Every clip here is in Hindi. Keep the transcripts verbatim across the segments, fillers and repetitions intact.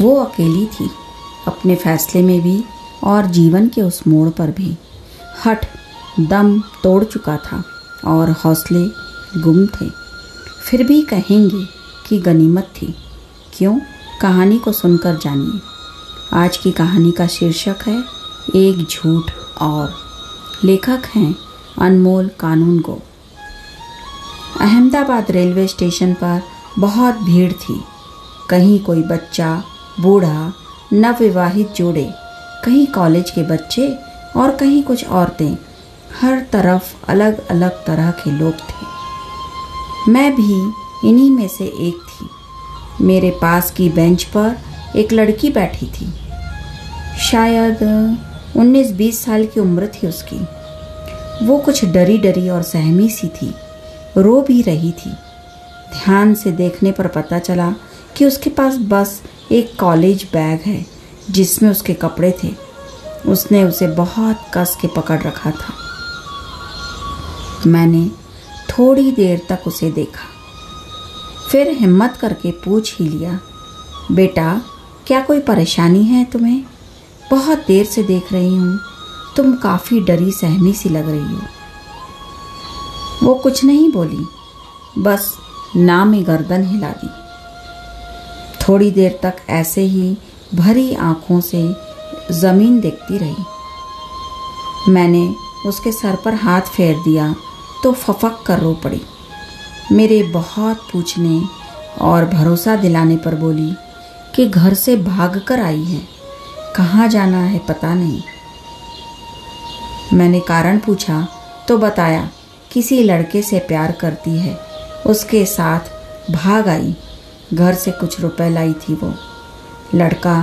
वो अकेली थी, अपने फैसले में भी और जीवन के उस मोड़ पर भी। हठ दम तोड़ चुका था और हौसले गुम थे। फिर भी कहेंगे कि गनीमत थी, क्यों? कहानी को सुनकर जानिए। आज की कहानी का शीर्षक है एक झूठ और। लेखक हैं अनमोल कानूनगो। अहमदाबाद रेलवे स्टेशन पर बहुत भीड़ थी। कहीं कोई बच्चा, बूढ़ा, नवविवाहित जोड़े, कहीं कॉलेज के बच्चे और कहीं कुछ औरतें। हर तरफ अलग अलग तरह के लोग थे। मैं भी इन्हीं में से एक थी। मेरे पास की बेंच पर एक लड़की बैठी थी। शायद उन्नीस बीस साल की उम्र थी उसकी। वो कुछ डरी डरी और सहमी सी थी। रो भी रही थी। ध्यान से देखने पर पता चला कि उसके पास बस एक कॉलेज बैग है जिसमें उसके कपड़े थे। उसने उसे बहुत कस के पकड़ रखा था। मैंने थोड़ी देर तक उसे देखा, फिर हिम्मत करके पूछ ही लिया, बेटा क्या कोई परेशानी है तुम्हें? बहुत देर से देख रही हूँ, तुम काफ़ी डरी सहमी सी लग रही हो। वो कुछ नहीं बोली, बस ना में गर्दन हिला दी। थोड़ी देर तक ऐसे ही भरी आँखों से ज़मीन देखती रही। मैंने उसके सर पर हाथ फेर दिया तो फफक कर रो पड़ी। मेरे बहुत पूछने और भरोसा दिलाने पर बोली कि घर से भाग कर आई है, कहाँ जाना है पता नहीं। मैंने कारण पूछा तो बताया किसी लड़के से प्यार करती है, उसके साथ भाग आई। घर से कुछ रुपए लाई थी वो। लड़का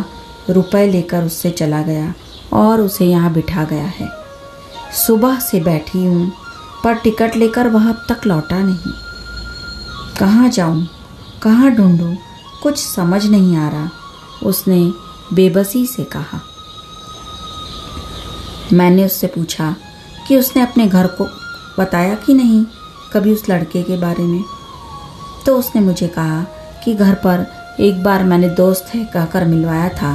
रुपए लेकर उससे चला गया और उसे यहाँ बिठा गया है। सुबह से बैठी हूँ पर टिकट लेकर वह अब तक लौटा नहीं। कहाँ जाऊँ, कहाँ ढूँढूँ, कुछ समझ नहीं आ रहा, उसने बेबसी से कहा। मैंने उससे पूछा कि उसने अपने घर को बताया कि नहीं कभी उस लड़के के बारे में, तो उसने मुझे कहा कि घर पर एक बार मैंने दोस्त है कहकर मिलवाया था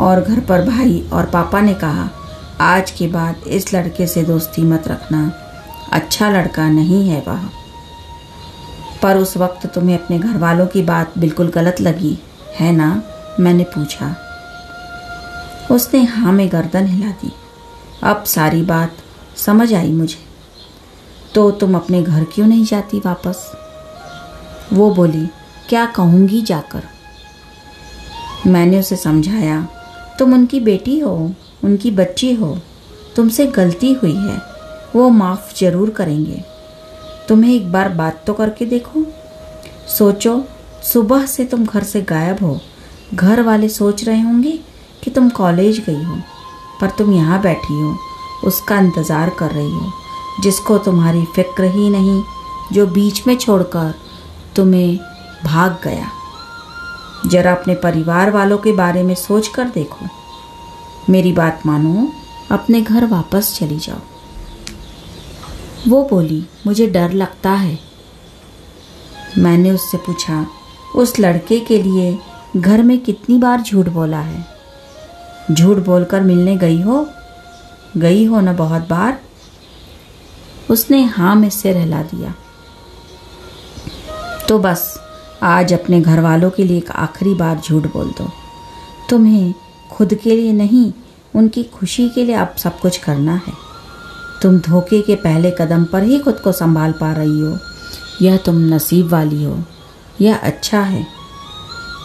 और घर पर भाई और पापा ने कहा आज के बाद इस लड़के से दोस्ती मत रखना, अच्छा लड़का नहीं है वह। पर उस वक्त तुम्हें अपने घर वालों की बात बिल्कुल गलत लगी है ना? मैंने पूछा। उसने हाँ में गर्दन हिला दी। अब सारी बात समझ आई मुझे। तो तुम अपने घर क्यों नहीं जाती वापस? वो बोली, क्या कहूँगी जाकर? मैंने उसे समझाया, तुम उनकी बेटी हो, उनकी बच्ची हो, तुमसे गलती हुई है, वो माफ़ ज़रूर करेंगे। तुम्हें एक बार बात तो करके देखो। सोचो, सुबह से तुम घर से गायब हो, घर वाले सोच रहे होंगे कि तुम कॉलेज गई हो, पर तुम यहाँ बैठी हो, उसका इंतज़ार कर रही हो जिसको तुम्हारी फिक्र ही नहीं, जो बीच में छोड़कर तुम्हें भाग गया। जरा अपने परिवार वालों के बारे में सोच कर देखो। मेरी बात मानो, अपने घर वापस चली जाओ। वो बोली, मुझे डर लगता है। मैंने उससे पूछा, उस लड़के के लिए घर में कितनी बार झूठ बोला है? झूठ बोलकर मिलने गई हो, गई हो ना बहुत बार? उसने हाँ में सिर हिला दिया। तो बस आज अपने घर वालों के लिए एक आखिरी बार झूठ बोल दो। तुम्हें खुद के लिए नहीं, उनकी खुशी के लिए अब सब कुछ करना है। तुम धोखे के पहले कदम पर ही खुद को संभाल पा रही हो, यह तुम नसीब वाली हो, यह अच्छा है।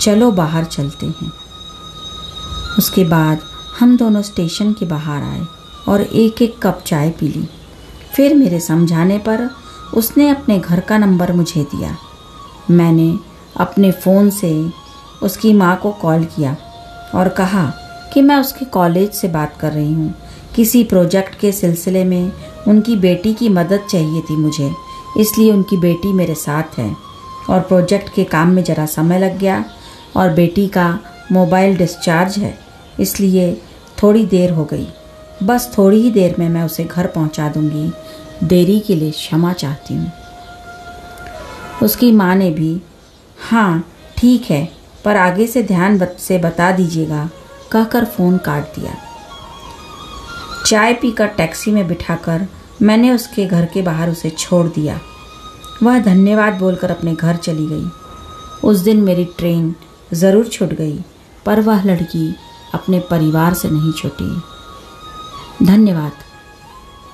चलो बाहर चलते हैं। उसके बाद हम दोनों स्टेशन के बाहर आए और एक एक कप चाय पी ली। फिर मेरे समझाने पर उसने अपने घर का नंबर मुझे दिया। मैंने अपने फ़ोन से उसकी माँ को कॉल किया और कहा कि मैं उसके कॉलेज से बात कर रही हूँ, किसी प्रोजेक्ट के सिलसिले में उनकी बेटी की मदद चाहिए थी मुझे, इसलिए उनकी बेटी मेरे साथ है और प्रोजेक्ट के काम में ज़रा समय लग गया और बेटी का मोबाइल डिस्चार्ज है, इसलिए थोड़ी देर हो गई। बस थोड़ी ही देर में मैं उसे घर पहुँचा दूँगी, देरी के लिए क्षमा चाहती हूँ। उसकी माँ ने भी हाँ ठीक है पर आगे से ध्यान से बता दीजिएगा, कहकर फ़ोन काट दिया। चाय पीकर टैक्सी में बिठाकर मैंने उसके घर के बाहर उसे छोड़ दिया। वह धन्यवाद बोलकर अपने घर चली गई। उस दिन मेरी ट्रेन ज़रूर छूट गई, पर वह लड़की अपने परिवार से नहीं छूटी। धन्यवाद।